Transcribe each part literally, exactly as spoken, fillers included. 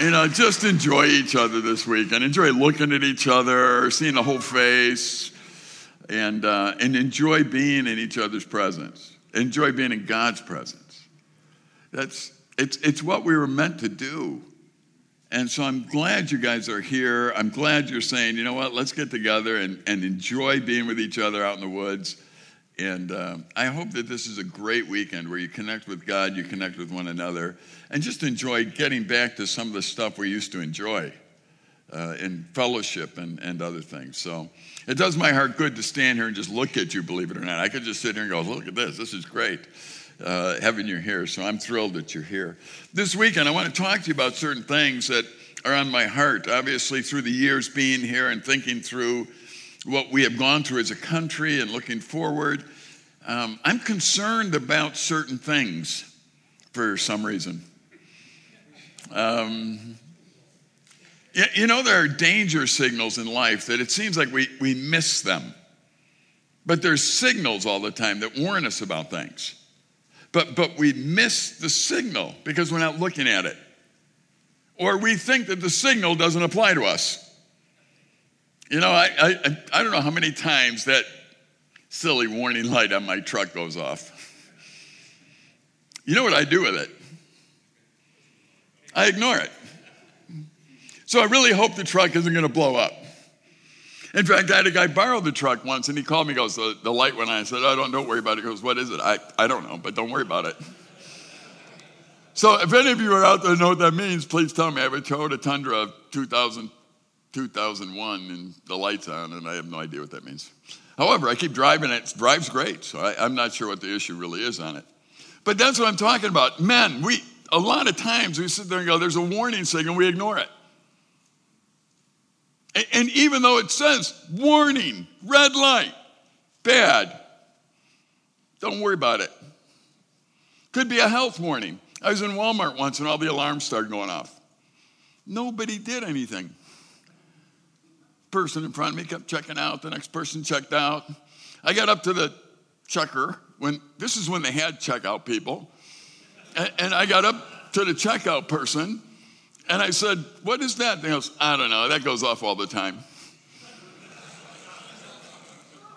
You know, just enjoy each other this weekend. Enjoy looking at each other, seeing the whole face, and uh, and enjoy being in each other's presence. Enjoy being in God's presence. That's it's it's what we were meant to do. And so I'm glad you guys are here. I'm glad you're saying, you know what, let's get together and, and enjoy being with each other out in the woods. And um, I hope that this is a great weekend where you connect with God, you connect with one another, and just enjoy getting back to some of the stuff we used to enjoy uh, in fellowship and, and other things. So it does my heart good to stand here and just look at you, believe it or not. I could just sit here and go, look at this. This is great. Uh, having you here, so I'm thrilled that you're here. This weekend, I want to talk to you about certain things that are on my heart. Obviously, through the years being here and thinking through what we have gone through as a country and looking forward, um, I'm concerned about certain things for some reason. Um, you know, there are danger signals in life that it seems like we, we miss them. But there's signals all the time that warn us about things. But but we miss the signal because we're not looking at it. Or we think that the signal doesn't apply to us. You know, I I, I don't know how many times that silly warning light on my truck goes off. You know what I do with it? I ignore it. So I really hope the truck isn't going to blow up. In fact, I had a guy borrow the truck once, and he called me and goes, the, the light went on. I said, oh, don't, don't worry about it. He goes, what is it? I, I don't know, but don't worry about it. So if any of you are out there and know what that means, please tell me. I have a Toyota Tundra of two thousand, two thousand one, and the light's on, and I have no idea what that means. However, I keep driving it. It drives great, so I, I'm not sure what the issue really is on it. But that's what I'm talking about. Men, we a lot of times we sit there and go, there's a warning signal, we ignore it. And even though it says, warning, red light, bad, don't worry about it. Could be a health warning. I was in Walmart once and all the alarms started going off. Nobody did anything. Person in front of me kept checking out. The next person checked out. I got up to the checker. When this is when they had checkout people. And I got up to the checkout person. And I said, what is that? And he goes, I don't know. That goes off all the time.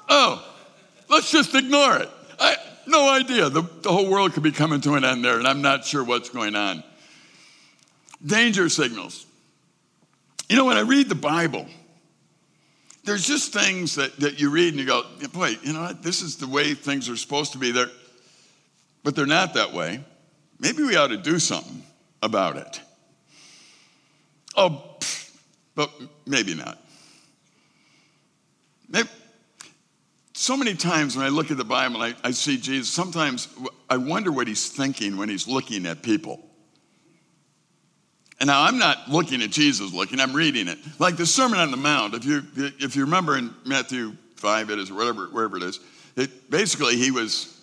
Oh, let's just ignore it. I no idea. The, the whole world could be coming to an end there, and I'm not sure what's going on. Danger signals. You know, when I read the Bible, there's just things that, that you read, and you go, boy, you know what? This is the way things are supposed to be. They're, but they're not that way. Maybe we ought to do something about it. Oh, but maybe not. Maybe. So many times when I look at the Bible, I, I see Jesus. Sometimes I wonder what he's thinking when he's looking at people. And now I'm not looking at Jesus looking, I'm reading it. Like the Sermon on the Mount, if you if you remember in Matthew five, it is, or whatever, wherever it is, it, basically he was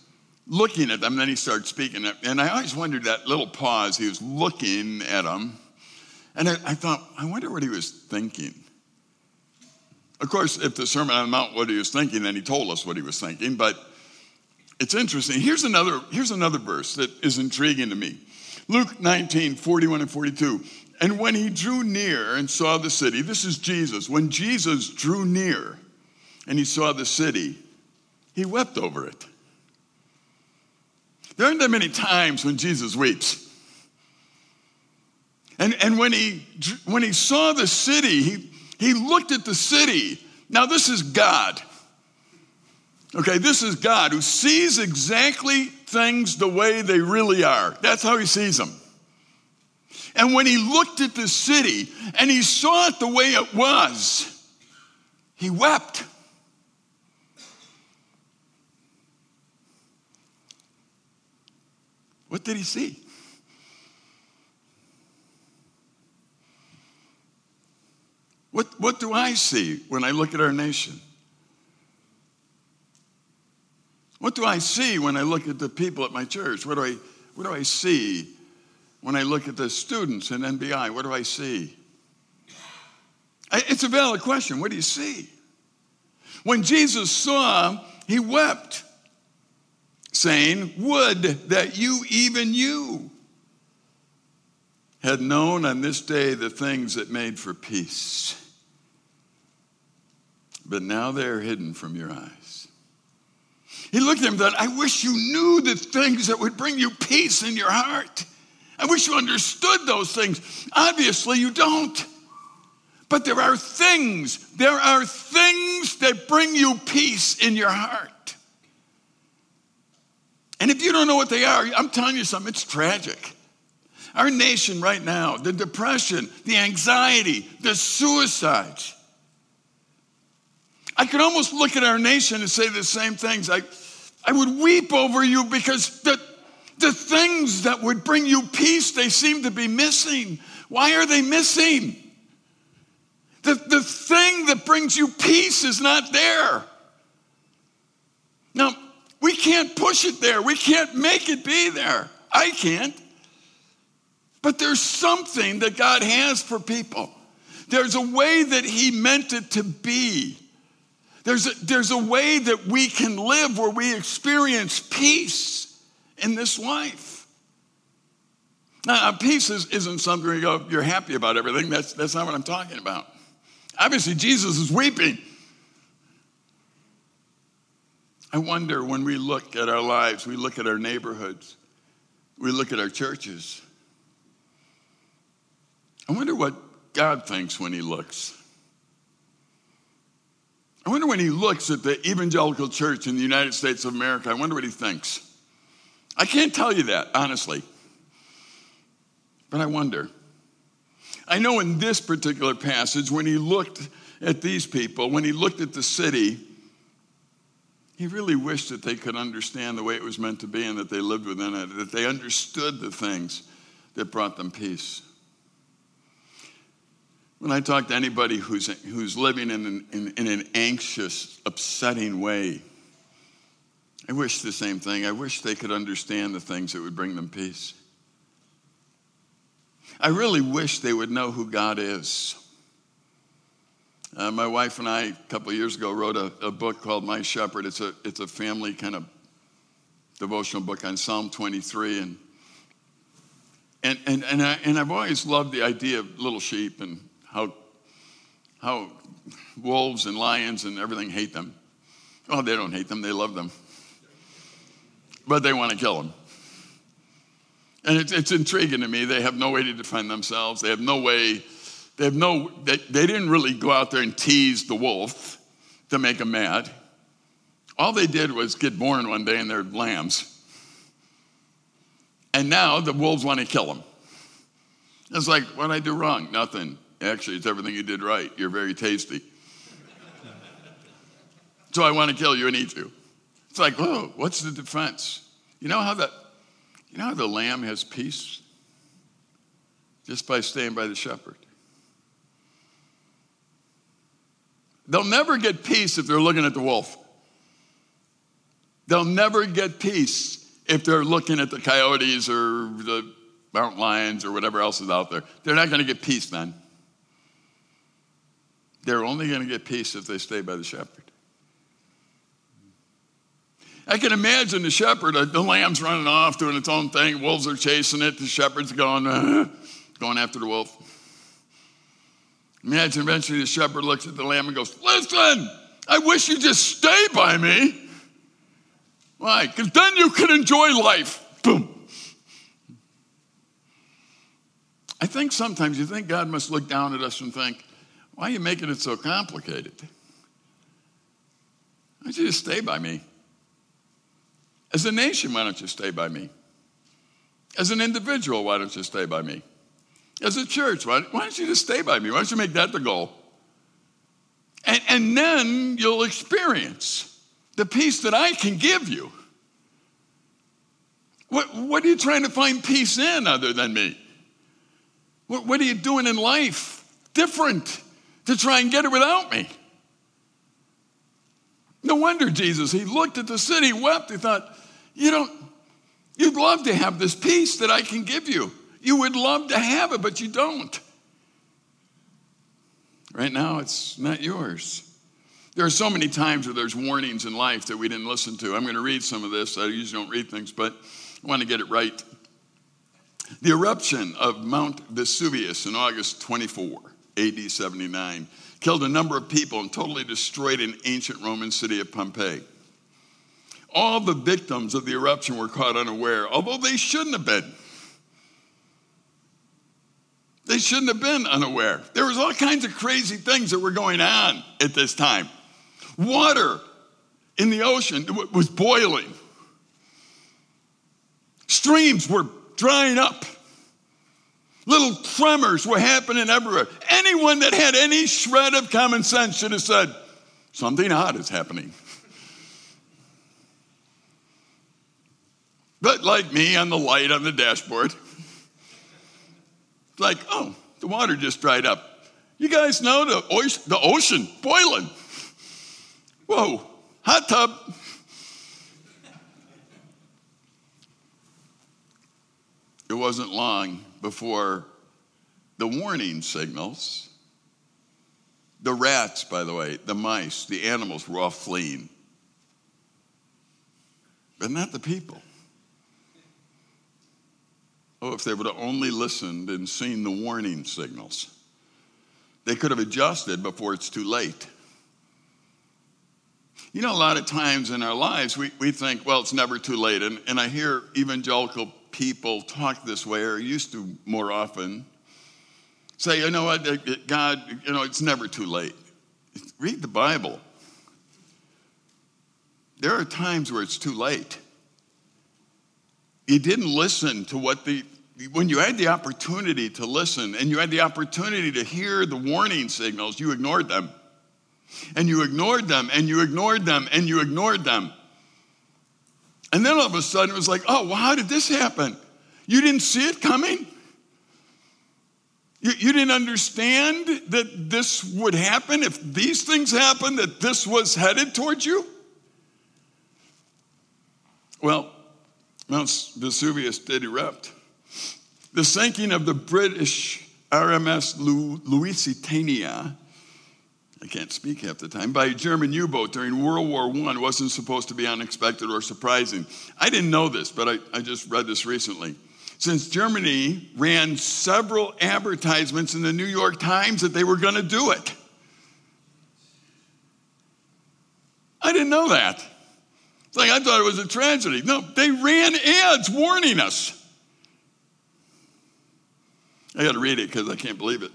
looking at them, and then he started speaking. And I always wondered that little pause, he was looking at them. And I, I thought, I wonder what he was thinking. Of course, if the Sermon on the Mount, what he was thinking, then he told us what he was thinking. But it's interesting. Here's another, here's another verse that is intriguing to me. Luke nineteen, forty-one and forty-two. And when he drew near and saw the city, this is Jesus. When Jesus drew near and he saw the city, he wept over it. There aren't that many times when Jesus weeps. And and when he when he saw the city, he, he looked at the city. Now this is God. Okay, this is God who sees exactly things the way they really are. That's how he sees them. And when he looked at the city and he saw it the way it was, he wept. What did he see? What, what do I see when I look at our nation? What do I see when I look at the people at my church? What do I, what do I see when I look at the students in N B I? What do I see? I, it's a valid question. What do you see? When Jesus saw, he wept, saying, would that you, even you, had known on this day the things that made for peace, but now they are hidden from your eyes. He looked at him and thought, I wish you knew the things that would bring you peace in your heart. I wish you understood those things. Obviously, you don't. But there are things, there are things that bring you peace in your heart. And if you don't know what they are, I'm telling you something, it's tragic. Our nation right now, the depression, the anxiety, the suicides. I could almost look at our nation and say the same things. I, I would weep over you because the, the things that would bring you peace, they seem to be missing. Why are they missing? The, the thing that brings you peace is not there. Now, we can't push it there. We can't make it be there. I can't. But there's something that God has for people. There's a way that he meant it to be. There's a, there's a way that we can live where we experience peace in this life. Now, peace is, isn't something you go, you're happy about everything. That's, that's not what I'm talking about. Obviously, Jesus is weeping. I wonder when we look at our lives, we look at our neighborhoods, we look at our churches. I wonder what God thinks when he looks. I wonder when he looks at the evangelical church in the United States of America, I wonder what he thinks. I can't tell you that, honestly. But I wonder. I know in this particular passage, when he looked at these people, when he looked at the city, he really wished that they could understand the way it was meant to be and that they lived within it, that they understood the things that brought them peace. When I talk to anybody who's, who's living in an, in, in an anxious, upsetting way, I wish the same thing. I wish they could understand the things that would bring them peace. I really wish they would know who God is. Uh, my wife and I, a couple of years ago, wrote a, a book called My Shepherd. It's a, it's a family kind of devotional book on Psalm twenty-three. And, and, and, and, I, and I've always loved the idea of little sheep and How, how wolves and lions and everything hate them. Oh, they don't hate them. They love them. But they want to kill them. And it's, it's intriguing to me. They have no way to defend themselves. They have no way. They have no. They, they didn't really go out there and tease the wolf to make him mad. All they did was get born one day and they're lambs. And now the wolves want to kill them. It's like, what did I do wrong? Nothing. Actually, it's everything you did right. You're very tasty. So I want to kill you and eat you. It's like, whoa, what's the defense? You know how the, you know how the lamb has peace? Just by staying by the shepherd. They'll never get peace if they're looking at the wolf. They'll never get peace if they're looking at the coyotes or the mountain lions or whatever else is out there. They're not going to get peace, man. They're only going to get peace if they stay by the shepherd. I can imagine the shepherd, the lamb's running off doing its own thing. Wolves are chasing it. The shepherd's going, uh, going after the wolf. Imagine eventually the shepherd looks at the lamb and goes, listen, I wish you'd just stay by me. Why? Because then you could enjoy life. Boom. I think sometimes you think God must look down at us and think, why are you making it so complicated? Why don't you just stay by me? As a nation, why don't you stay by me? As an individual, why don't you stay by me? As a church, why, why don't you just stay by me? Why don't you make that the goal? And, and then you'll experience the peace that I can give you. What, what are you trying to find peace in other than me? What, what are you doing in life different to try and get it without me? No wonder Jesus, he looked at the city, wept. He thought, you don't, you'd love to have this peace that I can give you. You would love to have it, but you don't. Right now, it's not yours. There are so many times where there's warnings in life that we didn't listen to. I'm going to read some of this. I usually don't read things, but I want to get it right. The eruption of Mount Vesuvius in August twenty-four, A D seventy-nine, killed a number of people and totally destroyed an ancient Roman city of Pompeii. All the victims of the eruption were caught unaware, although they shouldn't have been. They shouldn't have been unaware. There was all kinds of crazy things that were going on at this time. Water in the ocean was boiling. Streams were drying up. Little tremors were happening everywhere. Anyone that had any shred of common sense should have said, something odd is happening. But like me on the light on the dashboard, it's like, oh, the water just dried up. You guys know the, ois- the ocean boiling. Whoa, hot tub. It wasn't long before the warning signals, the rats, by the way, the mice, the animals were all fleeing. But not the people. Oh, if they would have only listened and seen the warning signals. They could have adjusted before it's too late. You know, a lot of times in our lives, we, we think, well, it's never too late. And, and I hear evangelical people talk this way, or used to more often, say, you know what, God, you know, it's never too late. Read the Bible. There are times where it's too late. You didn't listen to what the, when you had the opportunity to listen and you had the opportunity to hear the warning signals, you ignored them. And you ignored them, and you ignored them, and you ignored them. And then all of a sudden it was like, oh, well, how did this happen? You didn't see it coming? You, you didn't understand that this would happen? If these things happened, that this was headed towards you? Well, Mount Vesuvius did erupt. The sinking of the British R M S Lusitania, I can't speak half the time, by a German U-boat during World War One wasn't supposed to be unexpected or surprising. I didn't know this, but I, I just read this recently. Since Germany ran several advertisements in the New York Times that they were going to do it. I didn't know that. It's like, I thought it was a tragedy. No, they ran ads warning us. I got to read it because I can't believe it.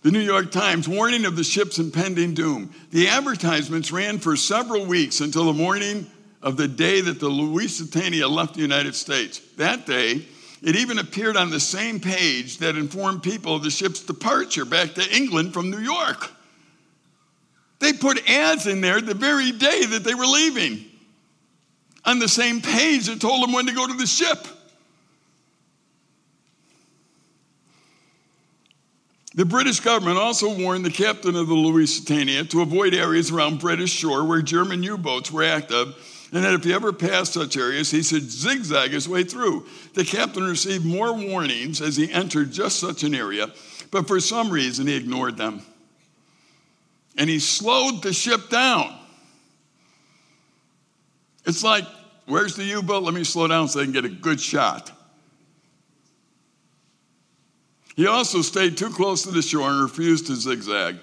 The New York Times, warning of the ship's impending doom. The advertisements ran for several weeks until the morning of the day that the Lusitania left the United States. That day, it even appeared on the same page that informed people of the ship's departure back to England from New York. They put ads in there the very day that they were leaving. On the same page that told them when to go to the ship. The British government also warned the captain of the Lusitania to avoid areas around British shore where German U-boats were active, and that if he ever passed such areas, he should zigzag his way through. The captain received more warnings as he entered just such an area, but for some reason he ignored them. And he slowed the ship down. It's like, where's the U-boat? Let me slow down so I can get a good shot. He also stayed too close to the shore and refused to zigzag,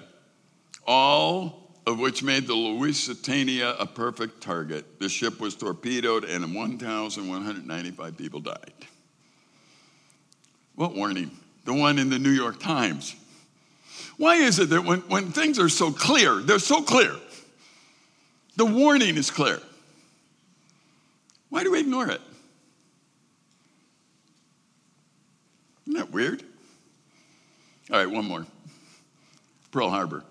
all of which made the Lusitania a perfect target. The ship was torpedoed and one thousand one hundred ninety-five people died. What warning? The one in the New York Times. Why is it that when, when things are so clear, they're so clear, the warning is clear? Why do we ignore it? Isn't that weird? All right, one more. Pearl Harbor.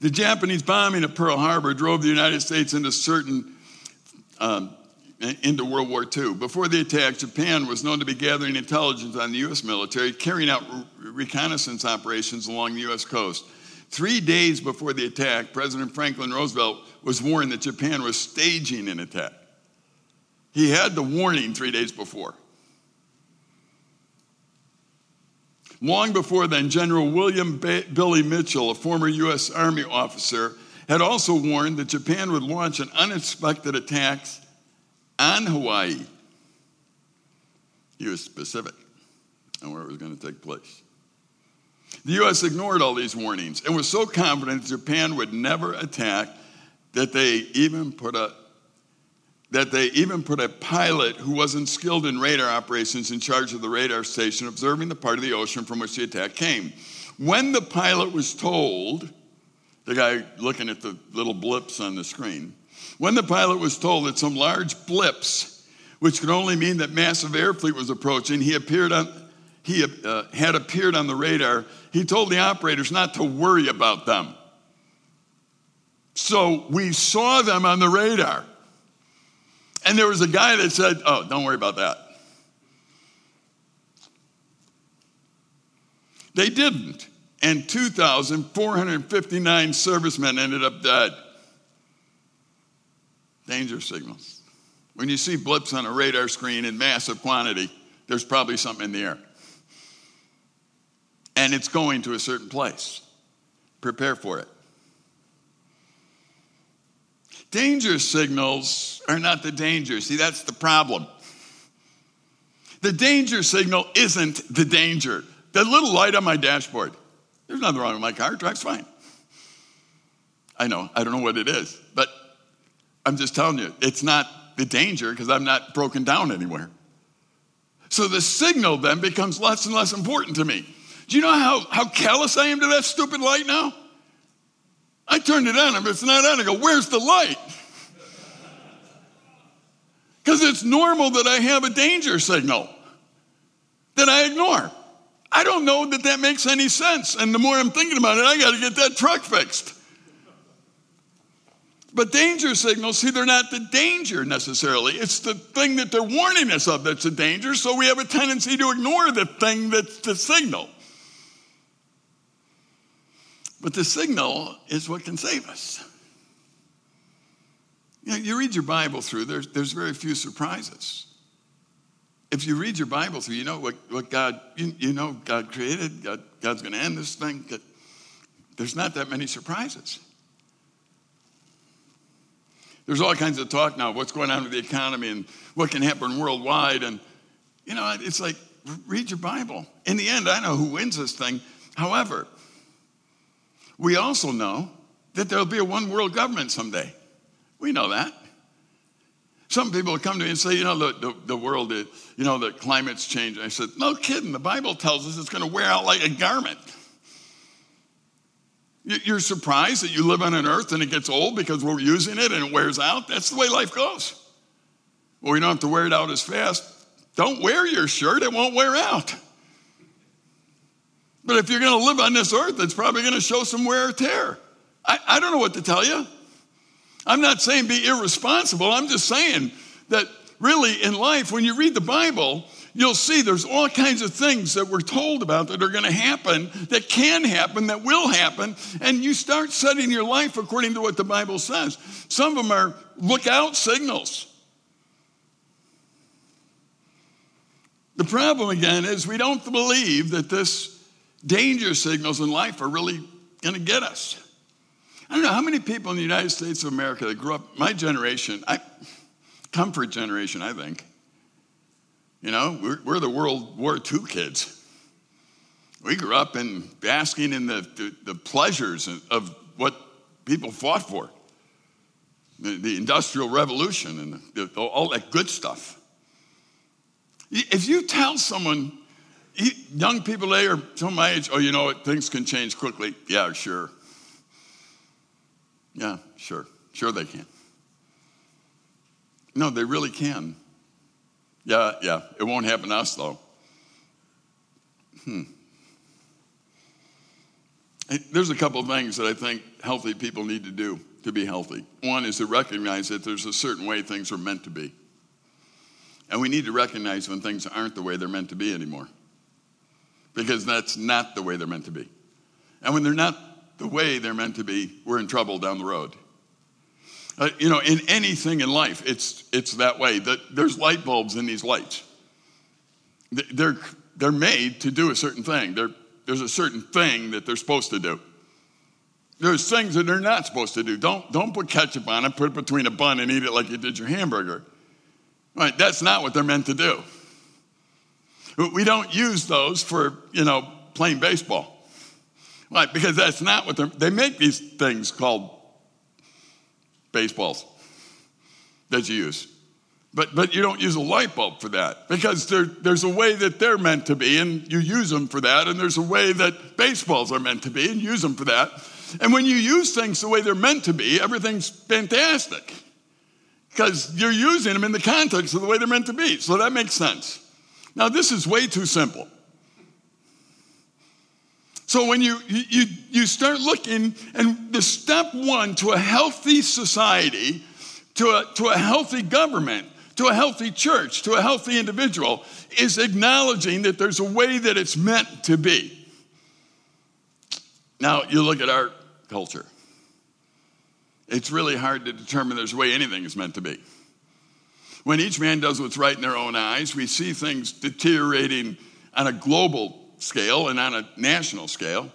The Japanese bombing of Pearl Harbor drove the United States into certain um, into World War Two. Before the attack, Japan was known to be gathering intelligence on the U S military, carrying out re- reconnaissance operations along the U S coast. Three days before the attack, President Franklin Roosevelt was warned that Japan was staging an attack. He had the warning three days before. Long before then, General William B- Billy Mitchell, a former U S Army officer, had also warned that Japan would launch an unexpected attack on Hawaii. He was specific on where it was going to take place. The U S ignored all these warnings and was so confident Japan would never attack that they even put a that they even put a pilot who wasn't skilled in radar operations in charge of the radar station, observing the part of the ocean from which the attack came. When the pilot was told, the guy looking at the little blips on the screen, when the pilot was told that some large blips, which could only mean that massive air fleet was approaching, he appeared on... He uh, had appeared on the radar, he told the operators not to worry about them. So we saw them on the radar. And there was a guy that said, oh, don't worry about that. They didn't. And two thousand four hundred fifty-nine servicemen ended up dead. Danger signals. When you see blips on a radar screen in massive quantity, there's probably something in the air. And it's going to a certain place. Prepare for it. Danger signals are not the danger. See, that's the problem. The danger signal isn't the danger. That little light on my dashboard. There's nothing wrong with my car. It drives fine. I know. I don't know what it is. But I'm just telling you, it's not the danger because I'm not broken down anywhere. So the signal then becomes less and less important to me. Do you know how, how callous I am to that stupid light now? I turned it on, and if it's not on, I go, where's the light? Because it's normal that I have a danger signal that I ignore. I don't know that that makes any sense. And the more I'm thinking about it, I got to get that truck fixed. But danger signals, see, they're not the danger necessarily. It's the thing that they're warning us of that's a danger, so we have a tendency to ignore the thing that's the signal. But the signal is what can save us. You know, you read your Bible through, there's, there's very few surprises. If you read your Bible through, you know what, what God, you, you know God created, God, God's going to end this thing. God, there's not that many surprises. There's all kinds of talk now, what's going on with the economy and what can happen worldwide. And, you know, it's like, read your Bible. In the end, I know who wins this thing. However, we also know that there'll be a one world government someday. We know that. Some people come to me and say, you know, the, the, the world, is, you know, the climate's changing. I said, no kidding. The Bible tells us it's going to wear out like a garment. You're surprised that you live on an earth and it gets old because we're using it and it wears out. That's the way life goes. Well, we don't have to wear it out as fast. Don't wear your shirt. It won't wear out. But if you're going to live on this earth, it's probably going to show some wear or tear. I, I don't know what to tell you. I'm not saying be irresponsible. I'm just saying that really in life, when you read the Bible, you'll see there's all kinds of things that we're told about that are going to happen, that can happen, that will happen. And you start setting your life according to what the Bible says. Some of them are lookout signals. The problem, again, is we don't believe that this danger signals in life are really going to get us. I don't know how many people in the United States of America that grew up, my generation, I, comfort generation, I think. You know, we're, we're the World War Two kids. We grew up in basking in the, the, the pleasures of what people fought for. The, the Industrial Revolution and the, the, all that good stuff. If you tell someone... Young people today are some of my age, oh, you know what, things can change quickly. Yeah, sure. Yeah, sure. Sure they can. No, they really can. Yeah, yeah, it won't happen to us, though. Hmm. There's a couple of things that I think healthy people need to do to be healthy. One is to recognize that there's a certain way things are meant to be. And we need to recognize when things aren't the way they're meant to be anymore. Because that's not the way they're meant to be. And when they're not the way they're meant to be, we're in trouble down the road. Uh, you know, in anything in life, it's it's that way. The, there's light bulbs in these lights. They're, they're made to do a certain thing. They're, there's a certain thing that they're supposed to do. There's things that they're not supposed to do. Don't, don't put ketchup on it, put it between a bun and eat it like you did your hamburger. All right, that's not what they're meant to do. We don't use those for, you know, playing baseball. Like, because that's not what they're, they make these things called baseballs that you use. But but you don't use a light bulb for that, because there, there's a way that they're meant to be, and you use them for that, and there's a way that baseballs are meant to be, and use them for that. And when you use things the way they're meant to be, everything's fantastic, because you're using them in the context of the way they're meant to be. So that makes sense. Now, this is way too simple. So when you you you start looking, and the step one to a healthy society, to a, to a healthy government, to a healthy church, to a healthy individual, is acknowledging that there's a way that it's meant to be. Now, you look at our culture. It's really hard to determine there's a way anything is meant to be. When each man does what's right in their own eyes, we see things deteriorating on a global scale and on a national scale.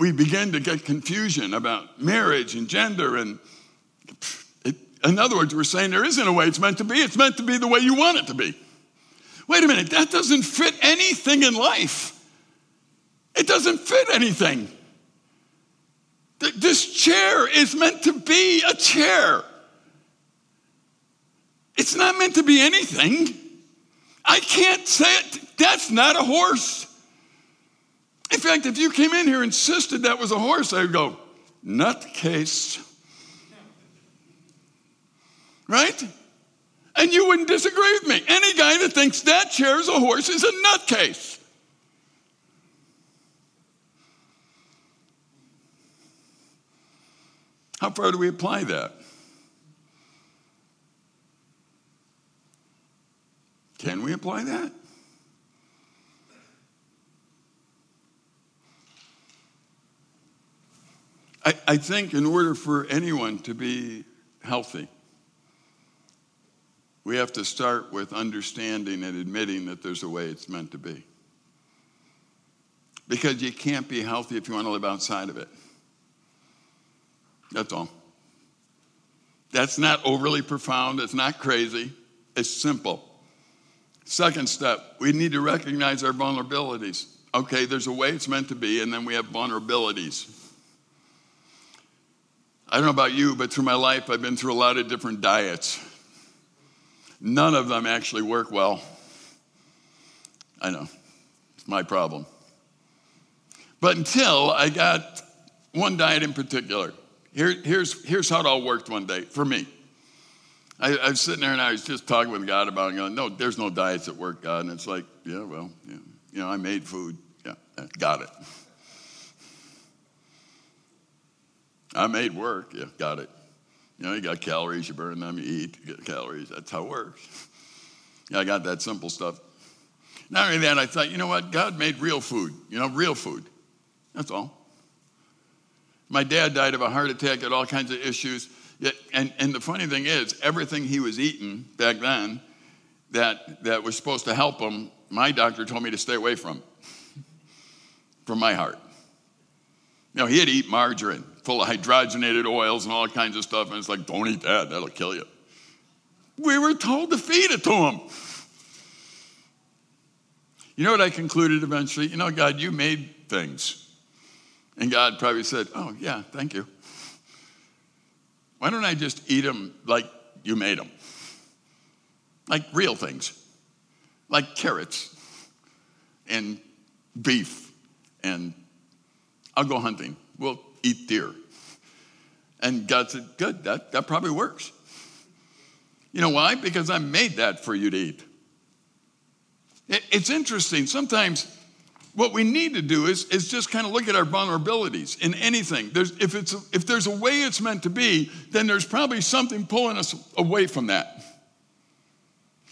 We begin to get confusion about marriage and gender, and it, in other words, we're saying there isn't a way it's meant to be. It's meant to be the way you want it to be. Wait a minute, that doesn't fit anything in life. It doesn't fit anything. This chair is meant to be a chair. It's not meant to be anything. I can't say it. That's not a horse. In fact, if you came in here and insisted that was a horse, I would go, nutcase. Right? And you wouldn't disagree with me. Any guy that thinks that chair is a horse is a nutcase. How far do we apply that? Can we apply that? I, I think in order for anyone to be healthy, we have to start with understanding and admitting that there's a way it's meant to be. Because you can't be healthy if you want to live outside of it. That's all. That's not overly profound. It's not crazy. It's simple. Second step, we need to recognize our vulnerabilities. Okay, there's a way it's meant to be, and then we have vulnerabilities. I don't know about you, but through my life, I've been through a lot of different diets. None of them actually work well. I know, it's my problem. But until I got one diet in particular. Here, here's, here's how it all worked one day for me. I, I was sitting there and I was just talking with God about it and going, no, there's no diets that work, God. And it's like, yeah, well, yeah. You know, I made food. Yeah, got it. I made work. Yeah, got it. You know, you got calories, you burn them, you eat, you get calories. That's how it works. Yeah, I got that simple stuff. Not only that, I thought, you know what? God made real food. You know, real food. That's all. My dad died of a heart attack, had all kinds of issues. And, and the funny thing is, everything he was eating back then that, that was supposed to help him, my doctor told me to stay away from, from my heart. You know, he had to eat margarine, full of hydrogenated oils and all kinds of stuff. And it's like, don't eat that, that'll kill you. We were told to feed it to him. You know what I concluded eventually? You know, God, you made things. And God probably said, oh, yeah, thank you. Why don't I just eat them like you made them? Like real things. Like carrots and beef. And I'll go hunting. We'll eat deer. And God said, good, that, that probably works. You know why? Because I made that for you to eat. It, it's interesting. Sometimes what we need to do is, is just kind of look at our vulnerabilities in anything. There's, if, it's, if there's a way it's meant to be, then there's probably something pulling us away from that.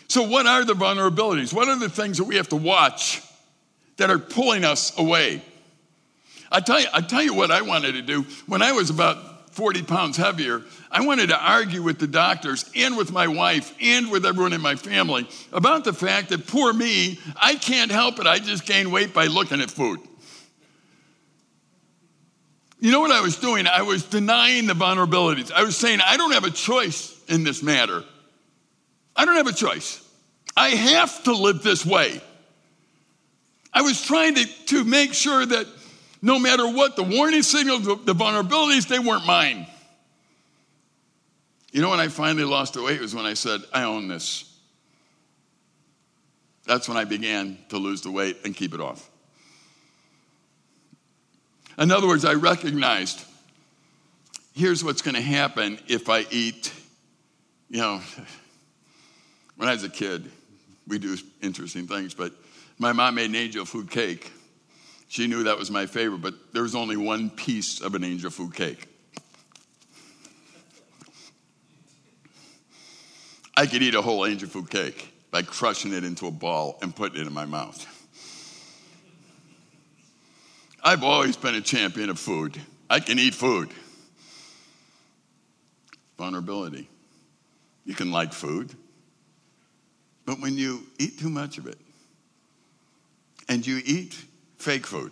So what are the vulnerabilities? What are the things that we have to watch that are pulling us away? I tell you, I tell you what I wanted to do. When I was about forty pounds heavier, I wanted to argue with the doctors and with my wife and with everyone in my family about the fact that poor me, I can't help it. I just gain weight by looking at food. You know what I was doing? I was denying the vulnerabilities. I was saying, I don't have a choice in this matter. I don't have a choice. I have to live this way. I was trying to, to make sure that no matter what, the warning signals, the, the vulnerabilities, they weren't mine. You know, when I finally lost the weight was when I said, I own this. That's when I began to lose the weight and keep it off. In other words, I recognized, here's what's going to happen if I eat, you know, when I was a kid, we do interesting things, but my mom made an angel food cake. She knew that was my favorite, but there was only one piece of an angel food cake. I could eat a whole angel food cake by crushing it into a ball and putting it in my mouth. I've always been a champion of food. I can eat food. Vulnerability. You can like food, but when you eat too much of it, and you eat fake food,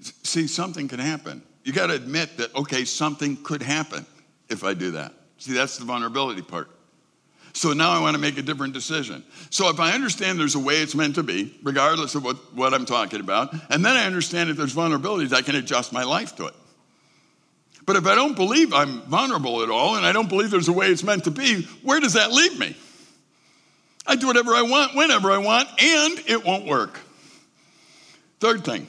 see, something can happen. You got to admit that, okay, something could happen if I do that. See, that's the vulnerability part. So now I want to make a different decision. So if I understand there's a way it's meant to be, regardless of what, what I'm talking about, and then I understand if there's vulnerabilities, I can adjust my life to it. But if I don't believe I'm vulnerable at all, and I don't believe there's a way it's meant to be, where does that leave me? I do whatever I want, whenever I want, and it won't work. Third thing,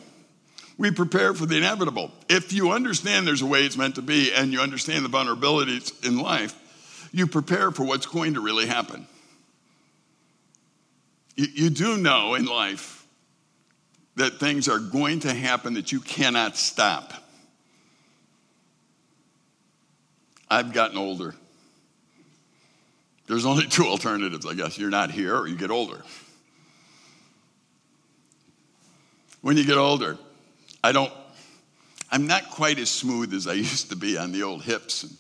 we prepare for the inevitable. If you understand there's a way it's meant to be and you understand the vulnerabilities in life, you prepare for what's going to really happen. You, you do know in life that things are going to happen that you cannot stop. I've gotten older. There's only two alternatives, I guess. You're not here or you get older. When you get older, I don't, I'm not quite as smooth as I used to be on the old hips.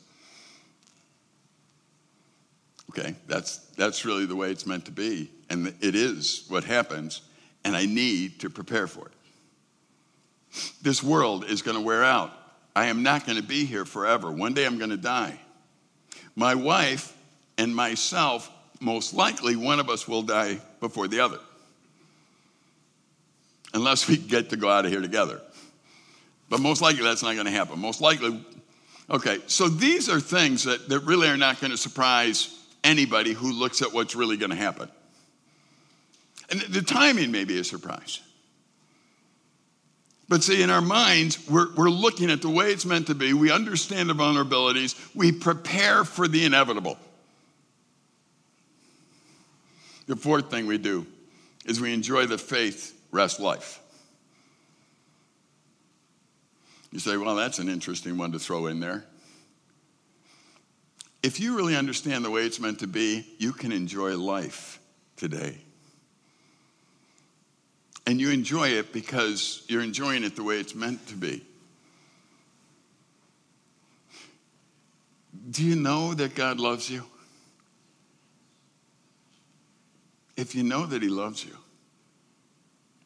Okay, that's, that's really the way it's meant to be. And it is what happens, and I need to prepare for it. This world is going to wear out. I am not going to be here forever. One day I'm going to die. My wife and myself, most likely one of us will die before the other. Unless we get to go out of here together. But most likely that's not going to happen. Most likely, okay, so these are things that, that really are not going to surprise anybody who looks at what's really going to happen. And the timing may be a surprise. But see, in our minds, we're, we're looking at the way it's meant to be. We understand the vulnerabilities. We prepare for the inevitable. The fourth thing we do is we enjoy the faith rest life. You say, well, that's an interesting one to throw in there. If you really understand the way it's meant to be, you can enjoy life today. And you enjoy it because you're enjoying it the way it's meant to be. Do you know that God loves you? If you know that he loves you,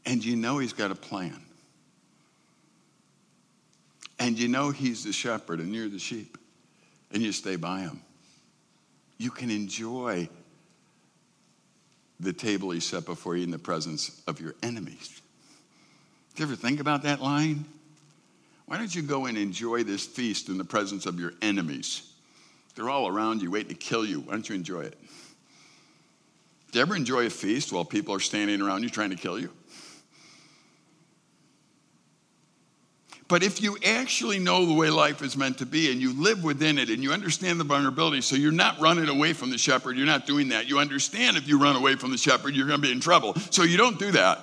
and you know he's got a plan, and you know he's the shepherd and you're the sheep, and you stay by him, you can enjoy the table he set before you in the presence of your enemies. Did you ever think about that line? Why don't you go and enjoy this feast in the presence of your enemies? They're all around you waiting to kill you. Why don't you enjoy it? Do you ever enjoy a feast while people are standing around you trying to kill you? But if you actually know the way life is meant to be and you live within it and you understand the vulnerability, so you're not running away from the shepherd, you're not doing that. You understand if you run away from the shepherd, you're going to be in trouble. So you don't do that.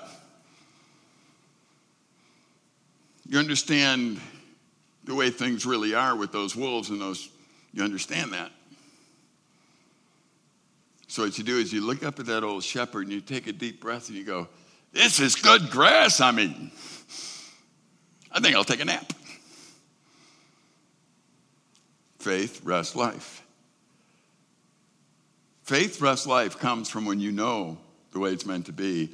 You understand the way things really are with those wolves and those, you understand that. So what you do is you look up at that old shepherd and you take a deep breath and you go, this is good grass I'm eating. I think I'll take a nap. Faith, rest, life. Faith, rest, life comes from when you know the way it's meant to be.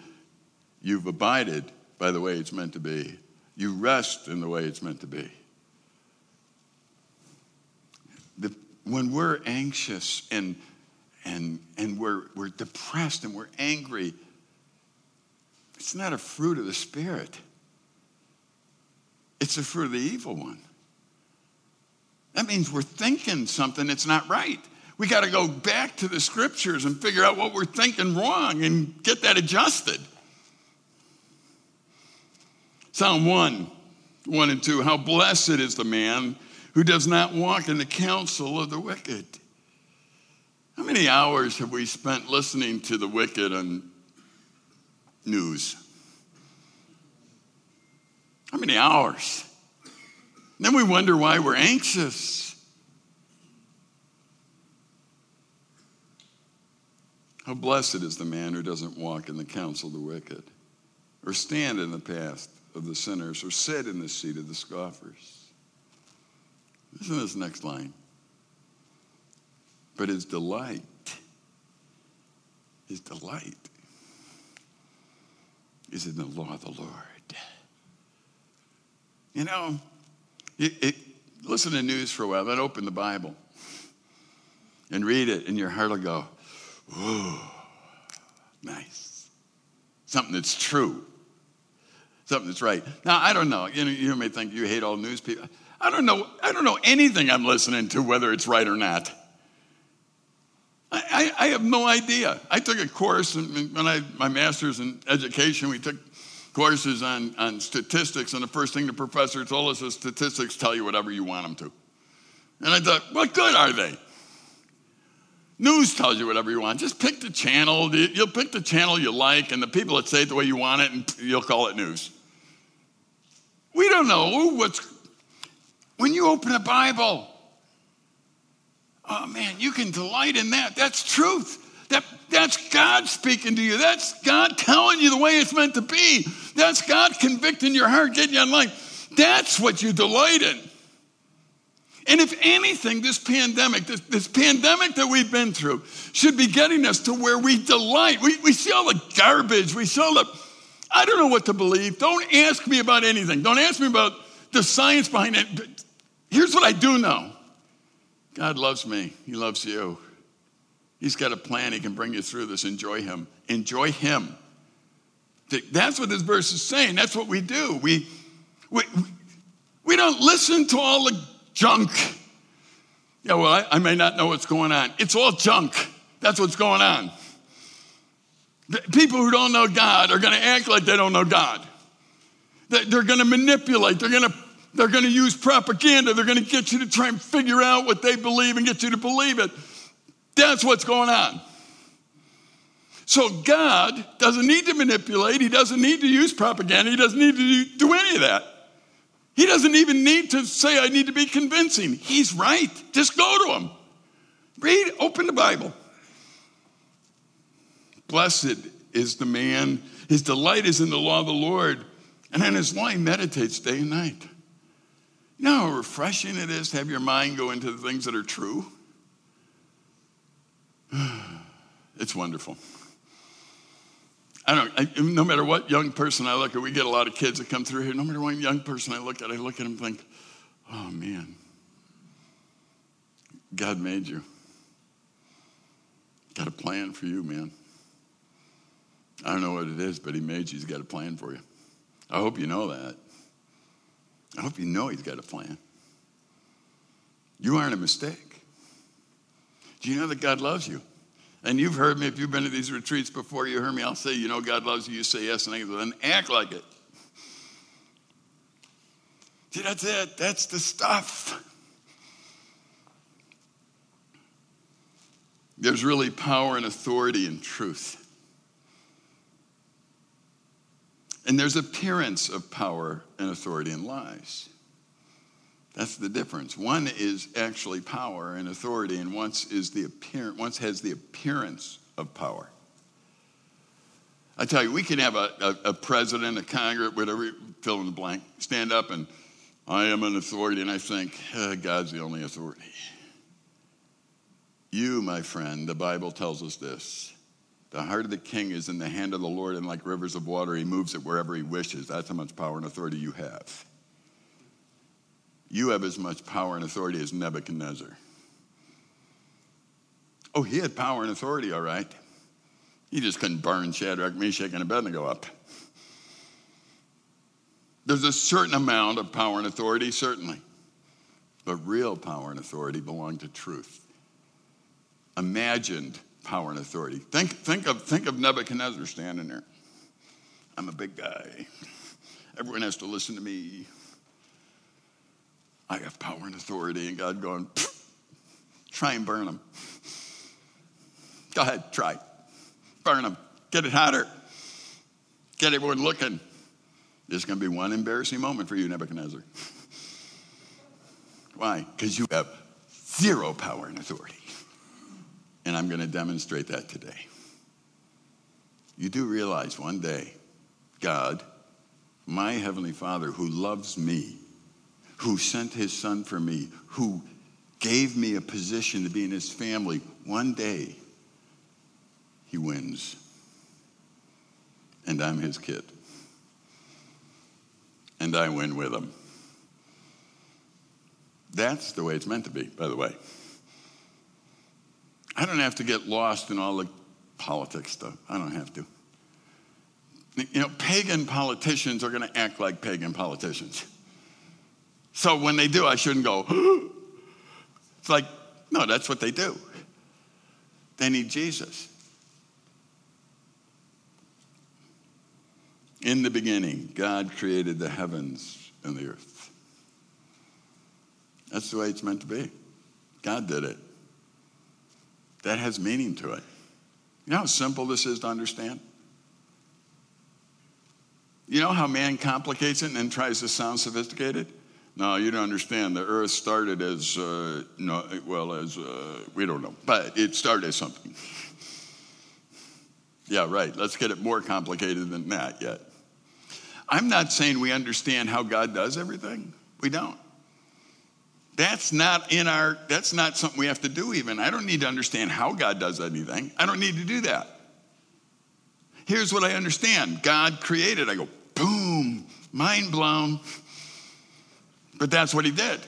You've abided by the way it's meant to be. You rest in the way it's meant to be. The, when we're anxious and, and, and we're, we're depressed and we're angry, It's not a fruit of the Spirit. It's a fruit of the evil one. That means we're thinking something that's not right. We got to go back to the scriptures and figure out what we're thinking wrong and get that adjusted. Psalm one, one and two, how blessed is the man who does not walk in the counsel of the wicked. How many hours have we spent listening to the wicked on news? How many hours? And then we wonder why we're anxious. How blessed is the man who doesn't walk in the counsel of the wicked, or stand in the path of the sinners, or sit in the seat of the scoffers. Listen to this next line. But his delight, his delight is in the law of the Lord. You know, it, it, listen to news for a while, then open the Bible and read it, and your heart will go, oh, nice. Something that's true. Something that's right. Now, I don't know. You know, you may think you hate all news people. I don't know. I don't know anything I'm listening to, whether it's right or not. I, I have no idea. I took a course, and when I my master's in education, we took courses on, on statistics, and the first thing the professor told us is statistics tell you whatever you want them to. And I thought, what good are they? News tells you whatever you want. Just pick the channel. You'll pick the channel you like, and the people that say it the way you want it, and you'll call it news. We don't know what's... When you open a Bible... Oh, man, you can delight in that. That's truth. That, that's God speaking to you. That's God telling you the way it's meant to be. That's God convicting your heart, getting you in line. That's what you delight in. And if anything, this pandemic, this, this pandemic that we've been through should be getting us to where we delight. We, we see all the garbage. We see all the, I don't know what to believe. Don't ask me about anything. Don't ask me about the science behind it. But here's what I do know. God loves me. He loves you. He's got a plan. He can bring you through this. Enjoy him. Enjoy him. That's what this verse is saying. That's what we do. We, we, we don't listen to all the junk. Yeah, well, I, I may not know what's going on. It's all junk. That's what's going on. The people who don't know God are going to act like they don't know God. They're going to manipulate. They're going to They're going to use propaganda. They're going to get you to try and figure out what they believe and get you to believe it. That's what's going on. So God doesn't need to manipulate. He doesn't need to use propaganda. He doesn't need to do any of that. He doesn't even need to say, I need to be convincing. He's right. Just go to him. Read, open the Bible. Blessed is the man. His delight is in the law of the Lord, and on his law he meditates day and night. You know how refreshing it is to have your mind go into the things that are true? It's wonderful. I don't, I, no matter what young person I look at, we get a lot of kids that come through here. No matter what young person I look at, I look at them and think, oh man, God made you. Got a plan for you, man. I don't know what it is, but he made you. He's got a plan for you. I hope you know that. I hope you know he's got a plan. You aren't a mistake. Do you know that God loves you? And you've heard me, if you've been to these retreats before, you heard me, I'll say, you know God loves you, you say yes, and I go, then act like it. See, that's it. That's the stuff. There's really power and authority in truth. And there's appearance of power and authority in lies. That's the difference. One is actually power and authority, and one's is the appearance. One has the appearance of power. I tell you, we can have a, a, a president, a Congress, whatever, fill in the blank, stand up and I am an authority, and I think uh, God's the only authority. You, my friend, the Bible tells us this. The heart of the king is in the hand of the Lord, and like rivers of water, he moves it wherever he wishes. That's how much power and authority you have. You have as much power and authority as Nebuchadnezzar. Oh, he had power and authority, all right. He just couldn't burn Shadrach, Meshach, and Abednego up. There's a certain amount of power and authority, certainly. But real power and authority belong to truth. Imagined power and authority. Think, think, of, think of Nebuchadnezzar standing there. I'm a big guy. Everyone has to listen to me. I have power and authority. And God going, try and burn them. Go ahead, try. Burn them. Get it hotter. Get everyone looking. There's going to be one embarrassing moment for you, Nebuchadnezzar. Why? Because you have zero power and authority. And I'm going to demonstrate that today. You do realize one day, God, my Heavenly Father, who loves me, who sent his son for me, who gave me a position to be in his family, one day he wins. And I'm his kid. And I win with him. That's the way it's meant to be, by the way. I don't have to get lost in all the politics stuff. I don't have to. You know, pagan politicians are going to act like pagan politicians. So when they do, I shouldn't go, it's like, no, that's what they do. They need Jesus. In the beginning, God created the heavens and the earth. That's the way it's meant to be. God did it. That has meaning to it. You know how simple this is to understand? You know how man complicates it and then tries to sound sophisticated? No, you don't understand. The earth started as, uh, no, well, as, uh, we don't know. But it started as something. Yeah, right. Let's get it more complicated than that yet. I'm not saying we understand how God does everything. We don't. That's not in our, that's not something we have to do even. I don't need to understand how God does anything. I don't need to do that. Here's what I understand. God created. I go, boom, mind blown. But that's what he did.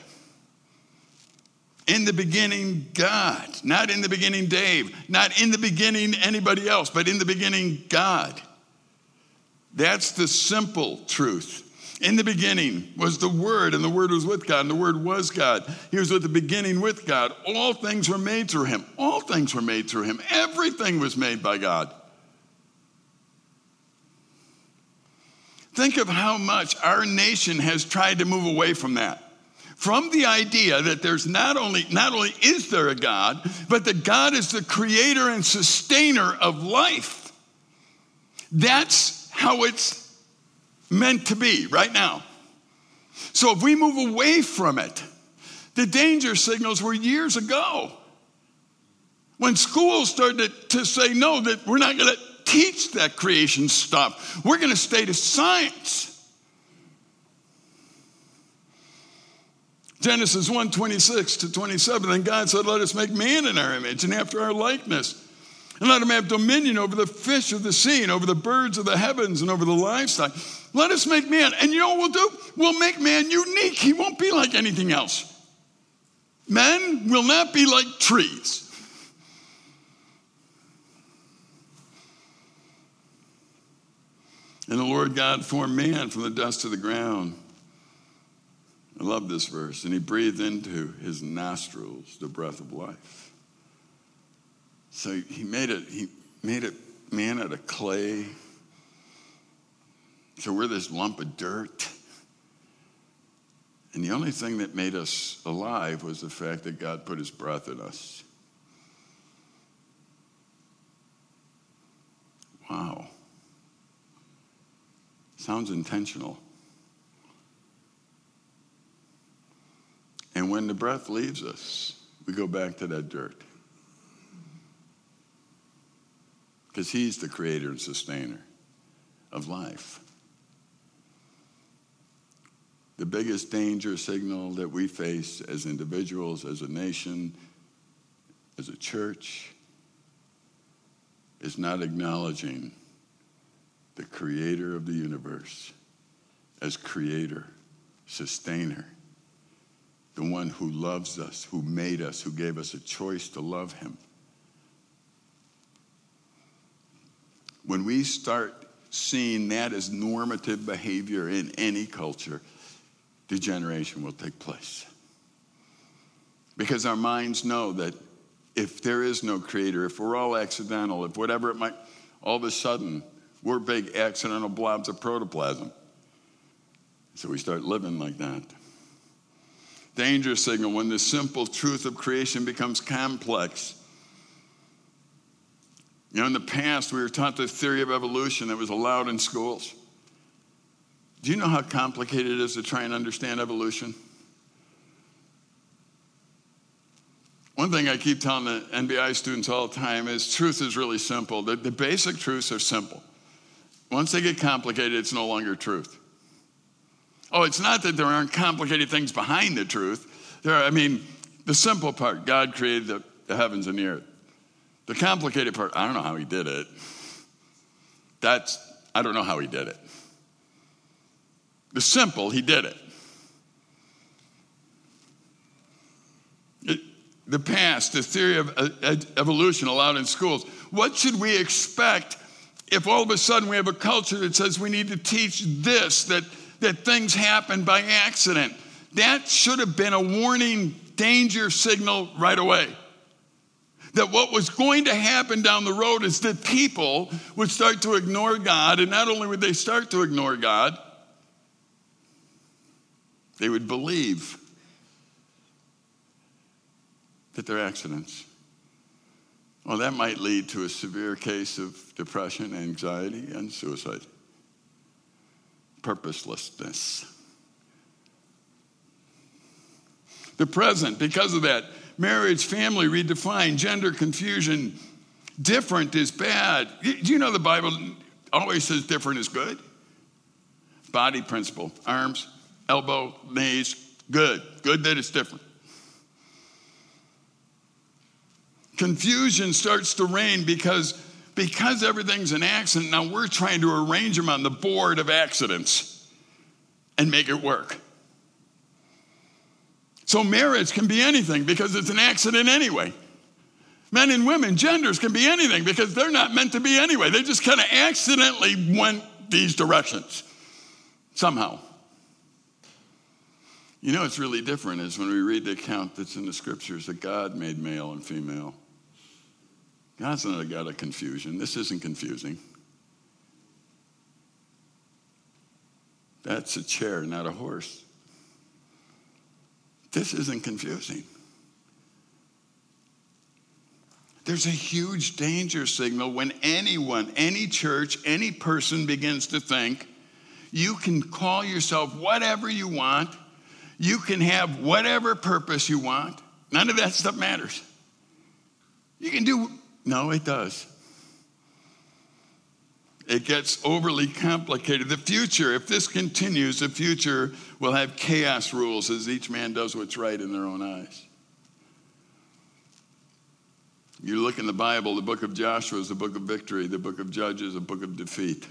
In the beginning, God. Not in the beginning, Dave. Not in the beginning, anybody else. But in the beginning, God. That's the simple truth. In the beginning was the Word, and the Word was with God, and the Word was God. He was at the beginning with God. All things were made through him. All things were made through him. Everything was made by God. Think of how much our nation has tried to move away from that. From the idea that there's not only, not only is there a God, but that God is the creator and sustainer of life. That's how it's meant to be right now. So if we move away from it, the danger signals were years ago. When schools started to say, no, that we're not going to teach that creation stuff. We're going to stay to science. Genesis one, twenty-six to twenty-seven, and God said, let us make man in our image and after our likeness. And let him have dominion over the fish of the sea and over the birds of the heavens and over the livestock. Let us make man. And you know what we'll do? We'll make man unique. He won't be like anything else. Men will not be like trees. And the Lord God formed man from the dust of the ground. I love this verse. And he breathed into his nostrils the breath of life. So he made it, he made it man out of clay. So we're this lump of dirt. And the only thing that made us alive was the fact that God put his breath in us. Wow. Sounds intentional. And when the breath leaves us, we go back to that dirt. Because he's the creator and sustainer of life. The biggest danger signal that we face as individuals, as a nation, as a church, is not acknowledging the creator of the universe as creator, sustainer, the one who loves us, who made us, who gave us a choice to love him. When we start seen that as normative behavior in any culture, degeneration will take place. Because our minds know that if there is no creator, if we're all accidental, if whatever it might, all of a sudden, we're big accidental blobs of protoplasm. So we start living like that. Danger signal, when the simple truth of creation becomes complex. You know, in the past, we were taught the theory of evolution that was allowed in schools. Do you know how complicated it is to try and understand evolution? One thing I keep telling the N B I students all the time is truth is really simple. The, the basic truths are simple. Once they get complicated, it's no longer truth. Oh, it's not that there aren't complicated things behind the truth. There are, I mean, the simple part, God created the, the heavens and the earth. The complicated part, I don't know how he did it. That's, I don't know how he did it. The simple, he did it. it the past, the theory of evolution allowed in schools. What should we expect if all of a sudden we have a culture that says we need to teach this, that that things happen by accident? That should have been a warning danger signal right away. That what was going to happen down the road is that people would start to ignore God, and not only would they start to ignore God, they would believe that they're accidents. Well, that might lead to a severe case of depression, anxiety, and suicide. Purposelessness. The present, because of that, marriage, family redefined, gender confusion, different is bad. Do you know the Bible always says different is good? Body principle, arms, elbow, knees, good. Good that it's different. Confusion starts to reign because Because everything's an accident, now we're trying to arrange them on the board of accidents and make it work. So marriage can be anything because it's an accident anyway. Men and women, genders can be anything because they're not meant to be anyway. They just kind of accidentally went these directions somehow. You know what's really different is when we read the account that's in the scriptures that God made male and female. God's not a God of confusion. This isn't confusing. That's a chair, not a horse. This isn't confusing. There's a huge danger signal when anyone, any church, any person begins to think you can call yourself whatever you want, you can have whatever purpose you want. None of that stuff matters. You can do... No, it does. It gets overly complicated. The future, if this continues, the future will have chaos rules as each man does what's right in their own eyes. You look in the Bible, the book of Joshua is the book of victory, the book of Judges, a book of defeat.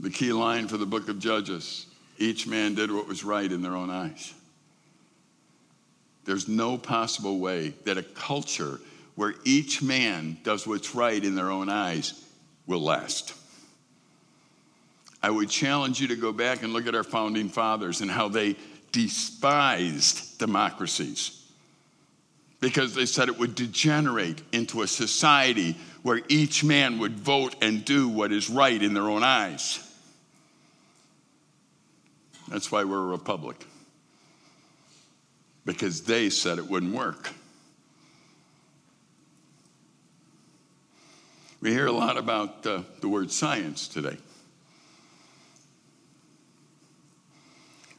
The key line for the book of Judges, each man did what was right in their own eyes. There's no possible way that a culture where each man does what's right in their own eyes will last. I would challenge you to go back and look at our founding fathers and how they despised democracies because they said it would degenerate into a society where each man would vote and do what is right in their own eyes. That's why we're a republic. Because they said it wouldn't work. We hear a lot about uh, the word science today.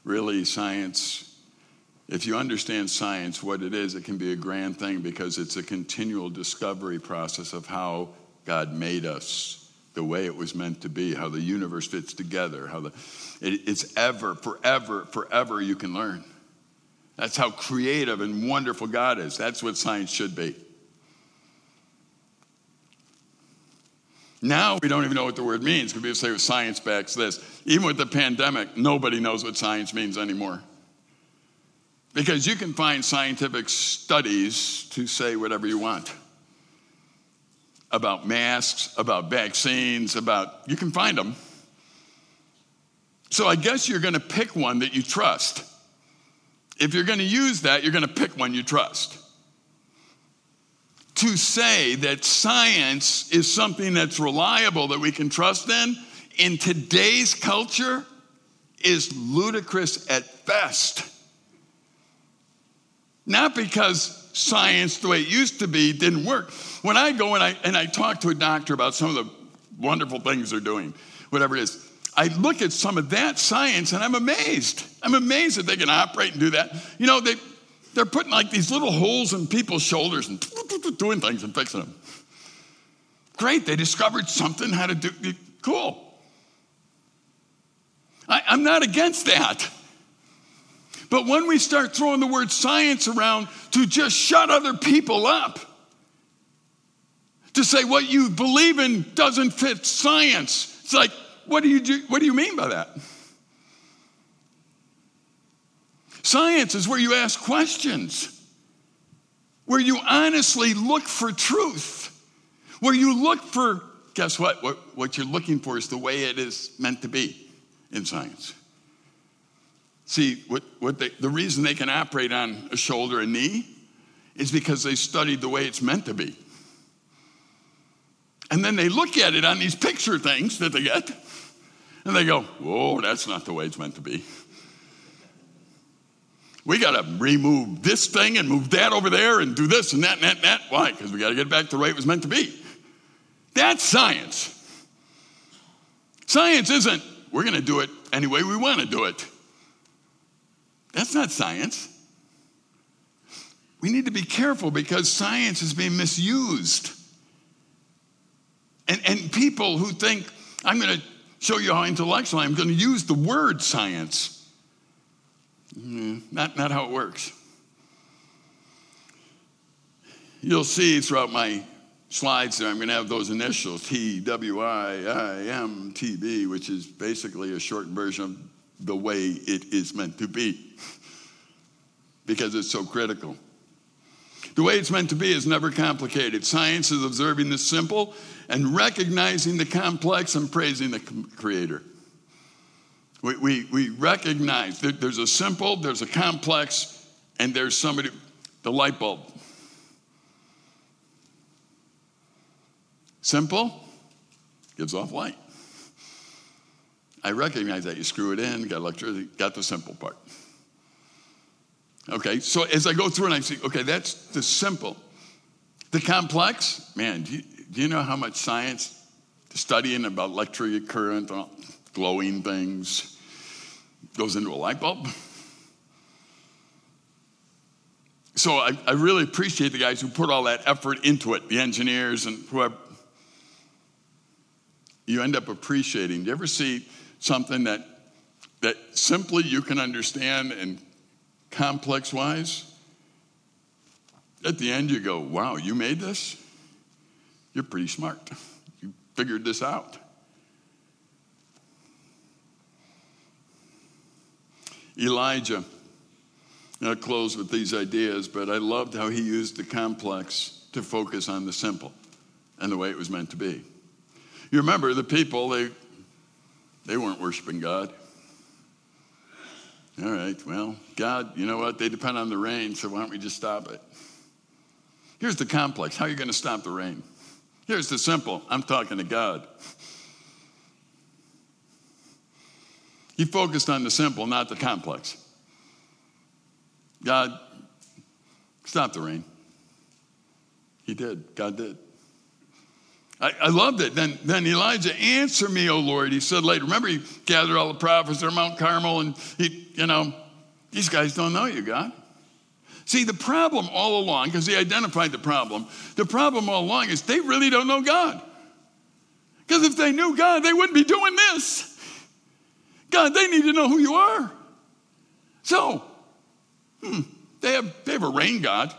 Really, science, if you understand science, what it is, it can be a grand thing because it's a continual discovery process of how God made us, the way it was meant to be, how the universe fits together, how the it, it's ever, forever, forever you can learn. That's how creative and wonderful God is. That's what science should be. Now we don't even know what the word means because people say, well, science backs this. Even with the pandemic, nobody knows what science means anymore. Because you can find scientific studies to say whatever you want. about masks, about vaccines, about, you can find them. So I guess you're going to pick one that you trust. If you're going to use that, you're going to pick one you trust. To say that science is something that's reliable that we can trust in, in today's culture, is ludicrous at best. Not because science, the way it used to be, didn't work. When I go and I, and I talk to a doctor about some of the wonderful things they're doing, whatever it is, I look at some of that science and I'm amazed. I'm amazed that they can operate and do that. You know, they, they're putting like these little holes in people's shoulders and doing things and fixing them. Great, they discovered something, how to do, cool. I, I'm not against that. But when we start throwing the word science around to just shut other people up, to say what you believe in doesn't fit science, it's like, What do you do, what do you mean by that? Science is where you ask questions, where you honestly look for truth, where you look for, guess what? What, what you're looking for is the way it is meant to be in science. See, what, what they, the reason they can operate on a shoulder and knee is because they studied the way it's meant to be. And then they look at it on these picture things that they get, and they go, whoa, that's not the way it's meant to be. We got to remove this thing and move that over there and do this and that and that and that. Why? Because we got to get back to the way it was meant to be. That's science. Science isn't, we're going to do it any way we want to do it. That's not science. We need to be careful because science is being misused. And, and people who think, I'm going to show you how intellectual I am, going to use the word science. Mm, not, not how it works. You'll see throughout my slides there, I'm going to have those initials, T W I I M T B, which is basically a short version of the way it is meant to be because it's so critical. The way it's meant to be is never complicated. Science is observing the simple and recognizing the complex and praising the creator. We, we, we recognize that there's a simple, there's a complex, and there's somebody, the light bulb. Simple gives off light. I recognize that. You screw it in, got electricity, got the simple part. Okay, so as I go through and I see, okay, that's the simple. The complex, man, do you, do you know how much science, studying about electric current, glowing things, goes into a light bulb? So I, I really appreciate the guys who put all that effort into it, the engineers and whoever. You end up appreciating. Do you ever see something that that simply you can understand and complex-wise, at the end you go, wow, you made this? You're pretty smart. You figured this out. Elijah, and I'll close with these ideas, but I loved how he used the complex to focus on the simple and the way it was meant to be. You remember the people, they, they weren't worshiping God. All right, well, God, you know what? They depend on the rain, so why don't we just stop it? Here's the complex. How are you going to stop the rain? Here's the simple. I'm talking to God. He focused on the simple, not the complex. God, stop the rain. He did. God did. I, I loved it. Then, then Elijah, answer me, O Lord. He said later, remember he gathered all the prophets at Mount Carmel and he, you know, these guys don't know you, God. See, the problem all along, because he identified the problem, the problem all along is they really don't know God. Because if they knew God, they wouldn't be doing this. God, they need to know who you are. So, hmm, they have, they have a rain God.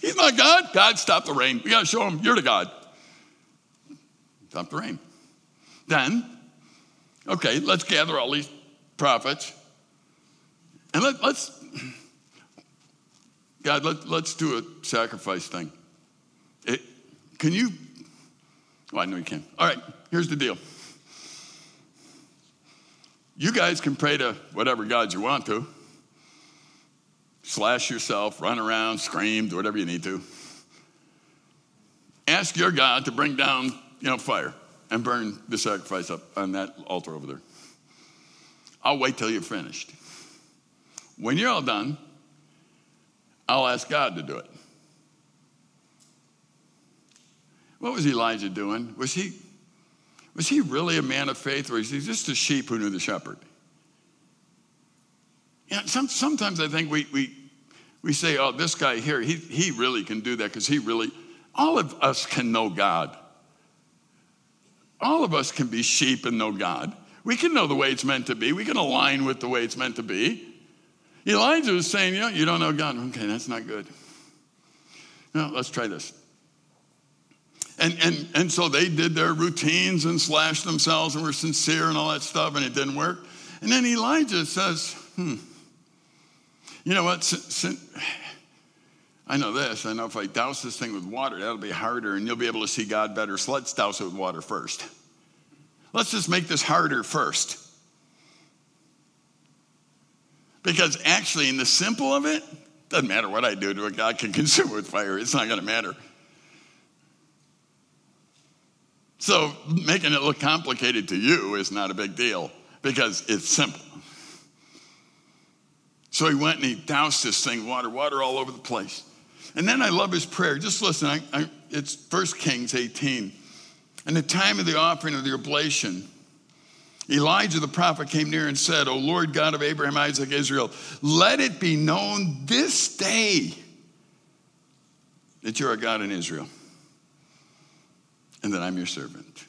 He's not God. God, stop the rain. We got to show him you're the God. Stop the rain. Then, okay, let's gather all these prophets. And let, let's, God, let, let's do a sacrifice thing. It, can you, Well, I know you can. All right, here's the deal. You guys can pray to whatever God you want to. Slash yourself, run around, scream, do whatever you need to. Ask your God to bring down, you know, fire and burn the sacrifice up on that altar over there. I'll wait till you're finished. When you're all done, I'll ask God to do it. What was Elijah doing? Was he, was he really a man of faith, or is he just a sheep who knew the shepherd? You know, some, sometimes I think we we we say, oh, this guy here, he he really can do that because he really, all of us can know God. All of us can be sheep and know God. We can know the way it's meant to be. We can align with the way it's meant to be. Elijah was saying, you know, you don't know God. Okay, that's not good. No, let's try this. And and and so they did their routines and slashed themselves and were sincere and all that stuff, and it didn't work. And then Elijah says, hmm, you know what? Sin, sin, I know this. I know if I douse this thing with water, that'll be harder, and you'll be able to see God better. So let's douse it with water first. Let's just make this harder first. Because actually, in the simple of it, doesn't matter what I do to it, God can consume it with fire. It's not going to matter. So making it look complicated to you is not a big deal because it's simple. So he went and he doused this thing, water, water all over the place. And then I love his prayer. Just listen, I, I, it's First Kings eighteen. In the time of the offering of the oblation, Elijah the prophet came near and said, O Lord God of Abraham, Isaac, Israel, let it be known this day that you are God in Israel and that I'm your servant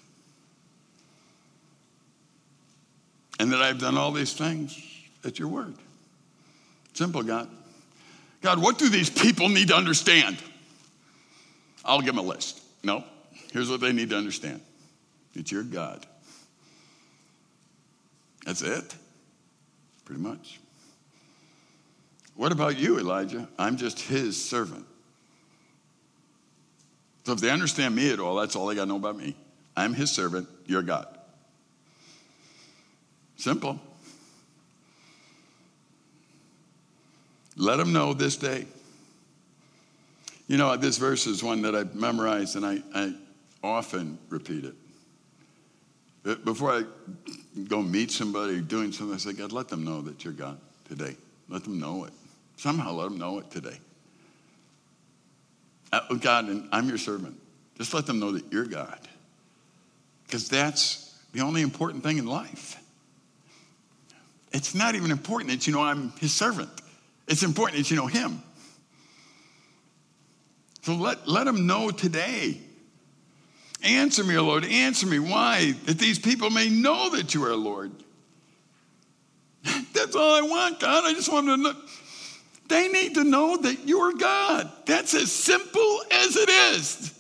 and that I've done all these things at your word. Simple, God. God, what do these people need to understand? I'll give them a list. No, here's what they need to understand. It's your God. That's it, pretty much. What about you, Elijah? I'm just his servant. So if they understand me at all, that's all they got to know about me. I'm his servant, your God. Simple. Let them know this day. You know, this verse is one that I've memorized, and I, I often repeat it. Before I go meet somebody or doing something, I say, God, let them know that you're God today. Let them know it. Somehow let them know it today. God, and I'm your servant. Just let them know that you're God. Because that's the only important thing in life. It's not even important that you know I'm his servant. It's important that you know him. So let, let them know today. Answer me, O Lord, answer me. Why? That these people may know that you are Lord. That's all I want, God. I just want them to know. They need to know that you are God. That's as simple as it is.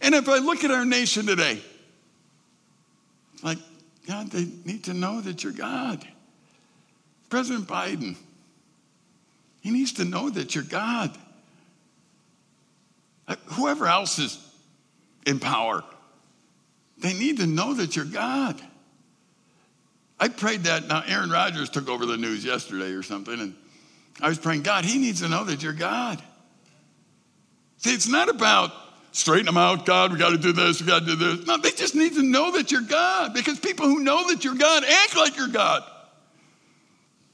And if I look at our nation today, like, God, they need to know that you're God. President Biden, he needs to know that you're God. Whoever else is in power, they need to know that you're God. I prayed that. Now, Aaron Rodgers took over the news yesterday or something, and I was praying, God, he needs to know that you're God. See, it's not about straighten them out, God, we got to do this, we got to do this. No, they just need to know that you're God, because people who know that you're God act like you're God.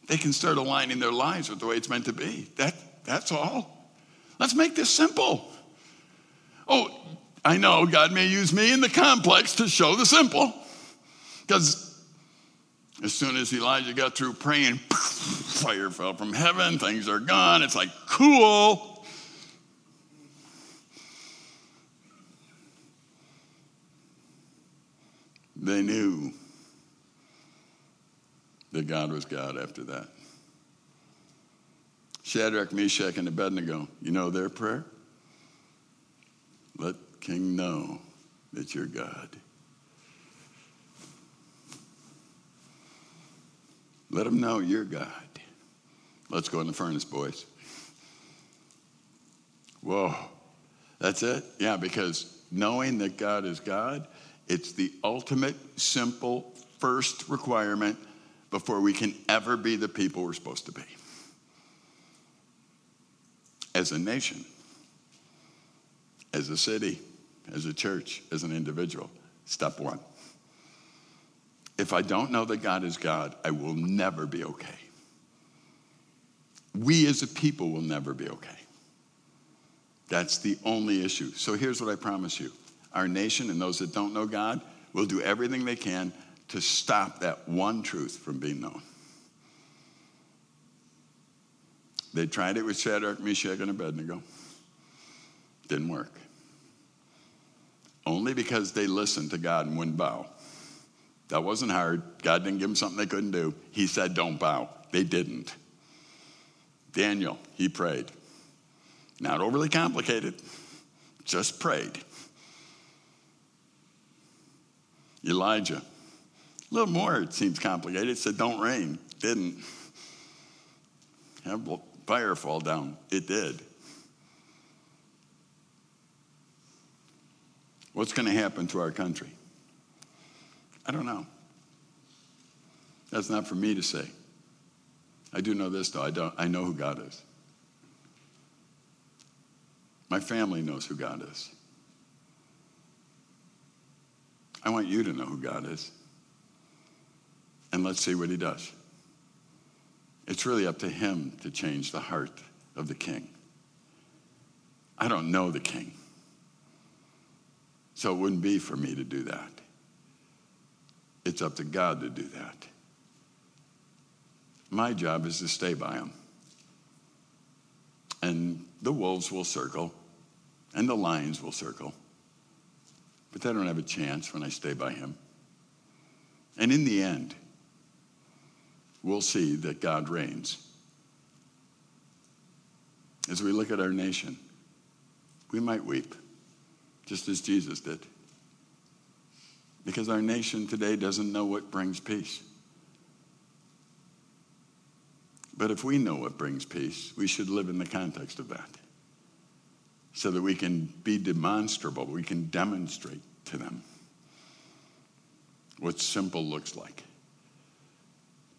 They can start aligning their lives with the way it's meant to be. That, that's all. Let's make this simple. Oh, I know God may use me in the complex to show the simple. Because as soon as Elijah got through praying, fire fell from heaven, things are gone. It's like, cool. They knew that God was God after that. Shadrach, Meshach, and Abednego, you know their prayer? Let King know that you're God. Let him know you're God. Let's go in the furnace, boys. Whoa, that's it? Yeah, because knowing that God is God, it's the ultimate, simple, first requirement before we can ever be the people we're supposed to be as a nation, as a city, as a church, as an individual. Step one. If I don't know that God is God, I will never be okay. We as a people will never be okay. That's the only issue. So here's what I promise you. Our nation and those that don't know God will do everything they can to stop that one truth from being known. They tried it with Shadrach, Meshach, and Abednego. Didn't work. Only because they listened to God and wouldn't bow. That wasn't hard. God didn't give them something they couldn't do. He said, don't bow. They didn't. Daniel, he prayed. Not overly complicated, just prayed. Elijah, a little more, it seems complicated, said, don't rain. Didn't. Have fire fall down. It did. What's going to happen to our country? I don't know. That's not for me to say. I do know this, though. I don't. I know who God is. My family knows who God is. I want you to know who God is. And let's see what he does. It's really up to him to change the heart of the king. I don't know the king. So it wouldn't be for me to do that. It's up to God to do that. My job is to stay by him. And the wolves will circle, and the lions will circle. But they don't have a chance when I stay by him. And in the end, we'll see that God reigns. As we look at our nation, we might weep, just as Jesus did. Because our nation today doesn't know what brings peace. But if we know what brings peace, we should live in the context of that so that we can be demonstrable, we can demonstrate to them what simple looks like.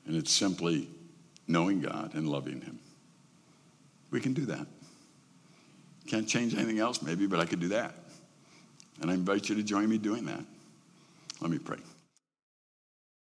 And it's simply knowing God and loving him. We can do that. Can't change anything else maybe, but I could do that. And I invite you to join me doing that. Let me pray.